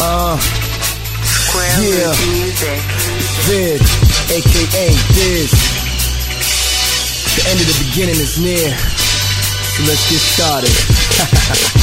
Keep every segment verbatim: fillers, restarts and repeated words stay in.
Uh, Square yeah. Music. Viz, a k a. Viz. The end of the beginning is near, so let's get started.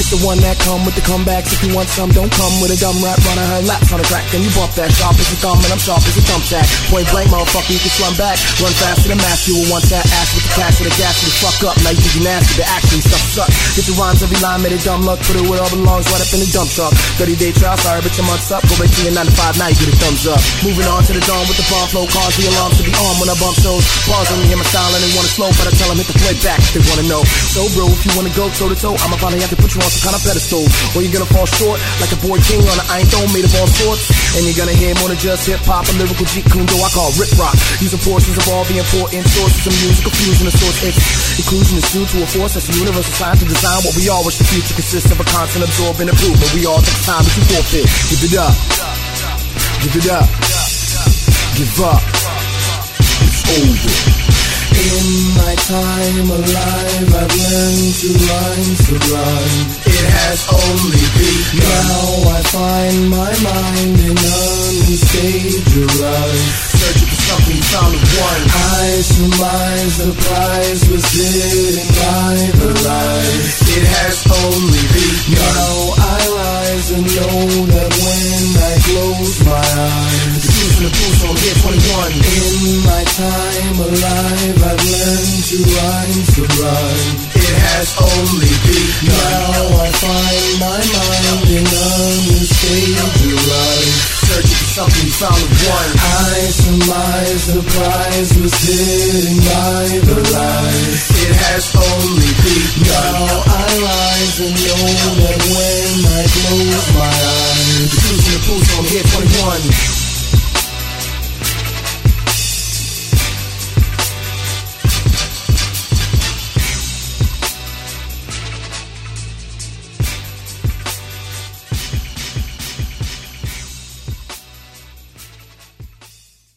It's the one that come with the comebacks. If you want some, don't come with a dumb rap. Running her laps on the track, and you bump that sharp as a thumb, and I'm sharp as a thumbtack. Point blank, motherfucker, you can slum back. Run faster than mass, you will want that ass with the cash with the gas with the fuck up. Now you can be nasty, the action stuff sucks. Get the rhymes, every line made a dumb luck. Put it where it all belongs, right up in the dump truck. Thirty day trial, sorry, but your month's up. Go back to your nine to five, now you get a thumbs up. Moving on to the dawn with the bomb flow. Cause the alarms to be on when I bump shows. Bars on me, I'm a style and they want to slow, but I tell them hit the play back, they want to know. So bro, if you want to go toe to toe, I'ma probably have to put you on some kind of pedestal, or you're gonna fall short like a boy king on an iron dome made of all sorts. And you're gonna hear more than just hip-hop, a lyrical Jeet Kune Do I call Rip Rock, using portions of all the important sources of musical fusion of sorts. It's inclusion is due to a force that's the universal science to design what we all wish. The future consists of a constant absorbing improvement. We all take time to forfeit. Give it up, give it up, give up, it's over. In my time alive, I've learned to rhyme sublime. It has only begun. Now I find my mind in unstage arrive. Searching for something found at one. I surmise the prize was hidden by the lies. It has only begun. Now I rise and know that when I close my eyes, the booth on year twenty-one. In my time alive, I've learned to rhyme sublime. It has only begun. Now I find my mind in unmistakable life. Searching for something found at one. I surmise the prize was hidden by the lies. It has only begun. Now I rise and know that when I close my eyes, the booth on year twenty-one.